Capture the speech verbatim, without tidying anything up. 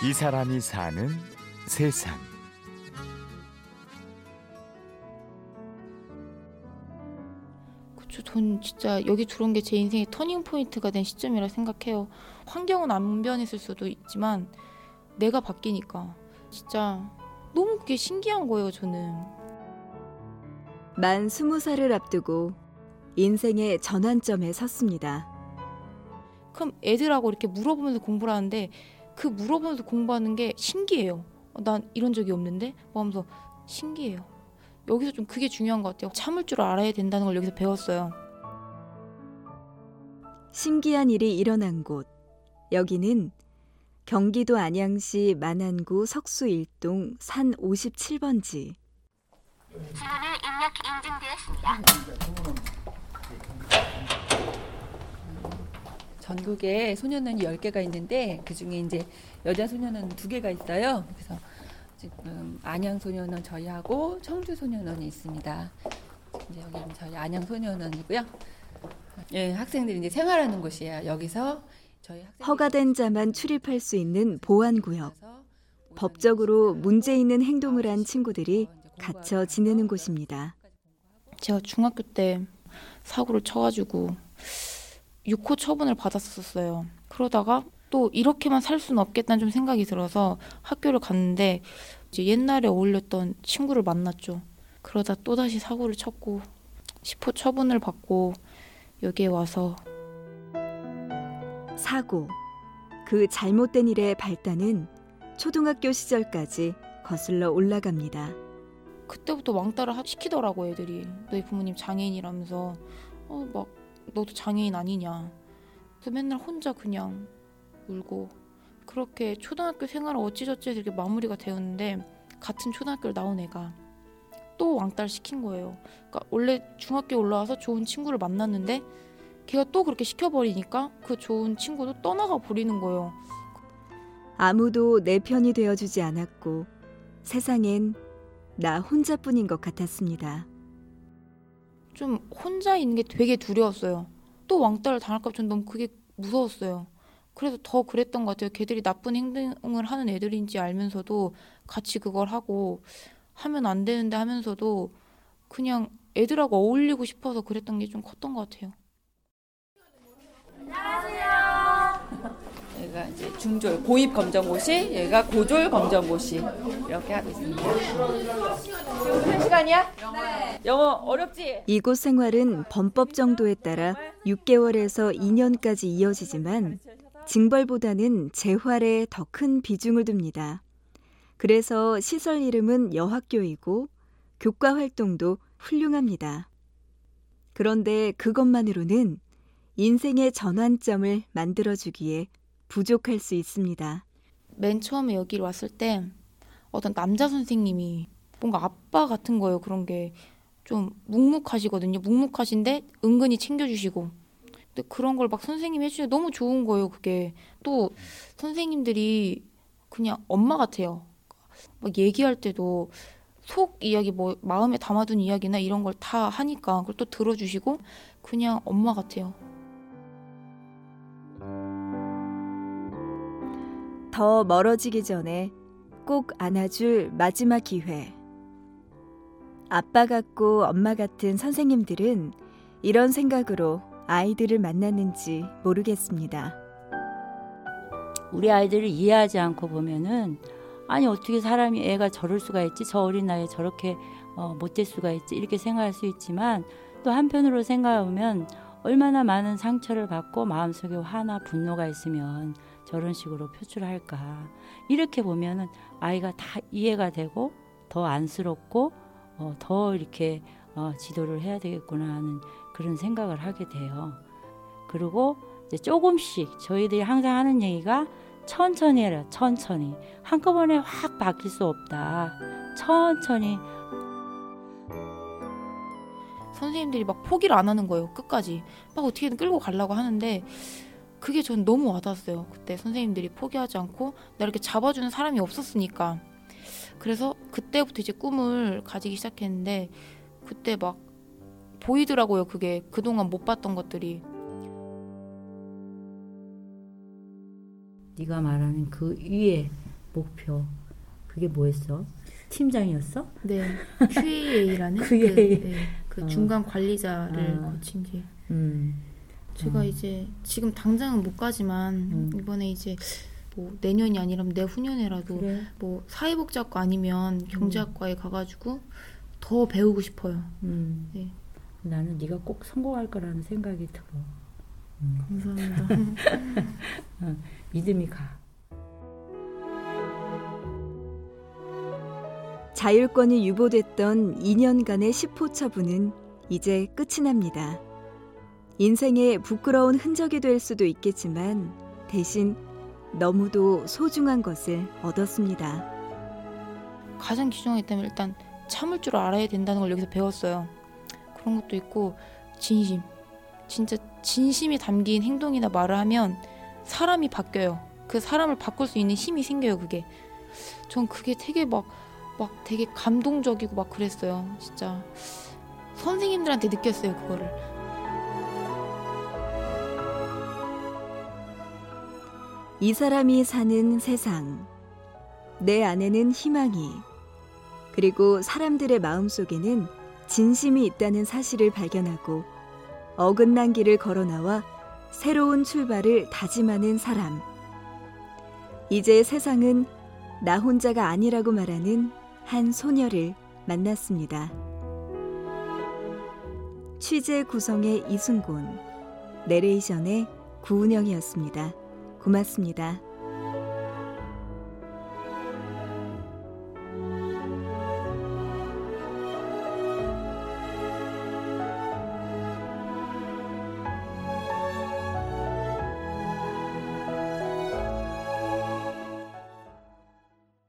이 사람이 사는 세상. 그쵸, 전 진짜 여기 들어온 게 제 인생의 터닝포인트가 된 시점이라 생각해요. 환경은 안 변했을 수도 있지만 내가 바뀌니까 진짜 너무 그게 신기한 거예요, 저는. 만 스무 살을 앞두고 인생의 전환점에 섰습니다. 그럼 애들하고 이렇게 물어보면서 공부를 하는데 그 물어보면서 공부하는 게 신기해요. 난 이런 적이 없는데? 뭐 하면서 신기해요. 여기서 좀 그게 중요한 것 같아요. 참을 줄 알아야 된다는 걸 여기서 배웠어요. 신기한 일이 일어난 곳. 여기는 경기도 안양시 만안구 석수 일동 산 오십칠 번지. 주민의 입력이 인증되었습니다. 전국에 소년원이 열 개가 있는데 그중에 이제 여자 소년원 두 개가 있어요. 그래서 지금 안양소년원 저희하고 청주소년원이 있습니다. 이제 여기는 저희 안양소년원이고요. 예, 학생들이 이제 생활하는 곳이에요. 여기서 저희 학생들이 허가된 자만 출입할 수 있는 보안구역. 법적으로 문제 있는 행동을 한 친구들이 갇혀 지내는 곳입니다. 제가 중학교 때 사고를 쳐가지고 육 호 처분을 받았었어요. 그러다가 또 이렇게만 살 수는 없겠다는 좀 생각이 들어서 학교를 갔는데 이제 옛날에 어울렸던 친구를 만났죠. 그러다 또다시 사고를 쳤고 십 호 처분을 받고 여기에 와서. 사고, 그 잘못된 일의 발단은 초등학교 시절까지 거슬러 올라갑니다. 그때부터 왕따를 시키더라고요, 애들이. 너희 부모님 장애인이라면서. 어, 막 너도 장애인 아니냐. 그래서 맨날 혼자 그냥 울고 그렇게 초등학교 생활을 어찌저찌 해서 이렇게 마무리가 되었는데 같은 초등학교를 나온 애가 또 왕따를 시킨 거예요. 그러니까 원래 중학교 올라와서 좋은 친구를 만났는데 걔가 또 그렇게 시켜버리니까 그 좋은 친구도 떠나가 버리는 거예요. 아무도 내 편이 되어주지 않았고 세상엔 나 혼자뿐인 것 같았습니다. 좀 혼자 있는 게 되게 두려웠어요. 또 왕따를 당할까 봐 전 너무 그게 무서웠어요. 그래서 더 그랬던 것 같아요. 걔들이 나쁜 행동을 하는 애들인지 알면서도 같이 그걸 하고 하면 안 되는데 하면서도 그냥 애들하고 어울리고 싶어서 그랬던 게 좀 컸던 것 같아요. 안녕하세요. 얘가 이제 중졸 고입 검정고시, 얘가 고졸 검정고시 이렇게 하고 있습니다. 지금 한 시간이야? 네. 영어 어렵지? 이곳 생활은 범법 정도에 따라 육 개월에서 이 년까지 이어지지만 징벌보다는 재활에 더 큰 비중을 둡니다. 그래서 시설 이름은 여학교이고 교과 활동도 훌륭합니다. 그런데 그것만으로는 인생의 전환점을 만들어주기에 부족할 수 있습니다. 맨 처음에 여기 왔을 때 어떤 남자 선생님이 뭔가 아빠 같은 거예요. 그런 게 좀 묵묵하시거든요. 묵묵하신데 은근히 챙겨주시고 근데 그런 걸 막 선생님이 해주셔서 너무 좋은 거예요. 그게 또 선생님들이 그냥 엄마 같아요. 막 얘기할 때도 속 이야기 뭐 마음에 담아둔 이야기나 이런 걸 다 하니까 그걸 또 들어주시고 그냥 엄마 같아요. 더 멀어지기 전에 꼭 안아줄 마지막 기회. 아빠 같고 엄마 같은 선생님들은 이런 생각으로 아이들을 만났는지 모르겠습니다. 우리 아이들을 이해하지 않고 보면은 아니 어떻게 사람이 애가 저럴 수가 있지? 저 어린 나이에 저렇게 어, 못될 수가 있지? 이렇게 생각할 수 있지만 또 한편으로 생각하면 얼마나 많은 상처를 받고 마음속에 화나 분노가 있으면 저런 식으로 표출할까. 이렇게 보면은 아이가 다 이해가 되고 더 안쓰럽고 어, 더 이렇게 어, 지도를 해야 되겠구나 하는 그런 생각을 하게 돼요. 그리고 이제 조금씩 저희들이 항상 하는 얘기가 천천히 해라, 천천히. 한꺼번에 확 바뀔 수 없다. 천천히. 선생님들이 막 포기를 안 하는 거예요. 끝까지. 막 어떻게든 끌고 가려고 하는데 그게 전 너무 와닿았어요. 그때 선생님들이 포기하지 않고 나 이렇게 잡아주는 사람이 없었으니까. 그래서 그때부터 이제 꿈을 가지기 시작했는데 그때 막 보이더라고요. 그게 그동안 못 봤던 것들이. 네가 말하는 그 위에 목표 그게 뭐였어? 팀장이었어? 네. 큐에이라는 큐에이. 그, 네. 그 어. 중간 관리자를 아. 거친 게 음. 제가 어. 이제 지금 당장은 못 가지만 음. 이번에 이제 뭐 내년이 아니라면 내후년에라도 그래. 뭐 사회복지학과 아니면 경제학과에 음. 가가지고 더 배우고 싶어요. 음. 네. 나는 네가 꼭 성공할 거라는 생각이 들어. 음. 감사합니다. 어, 믿음이 가. 자율권이 유보됐던 이 년간의 십호처분은 이제 끝이 납니다. 인생의 부끄러운 흔적이 될 수도 있겠지만 대신 너무도 소중한 것을 얻었습니다. 가장 귀중하기 때문에 일단 참을 줄 알아야 된다는 걸 여기서 배웠어요. 그런 것도 있고 진심, 진짜 진심이 담긴 행동이나 말을 하면 사람이 바뀌어요. 그 사람을 바꿀 수 있는 힘이 생겨요. 그게 전 그게 되게 막, 막 되게 감동적이고 막 그랬어요. 진짜 선생님들한테 느꼈어요. 그거를. 이 사람이 사는 세상, 내 안에는 희망이, 그리고 사람들의 마음속에는 진심이 있다는 사실을 발견하고 어긋난 길을 걸어나와 새로운 출발을 다짐하는 사람. 이제 세상은 나 혼자가 아니라고 말하는 한 소녀를 만났습니다. 취재 구성의 이순곤, 내레이션의 구은영이었습니다. 고맙습니다.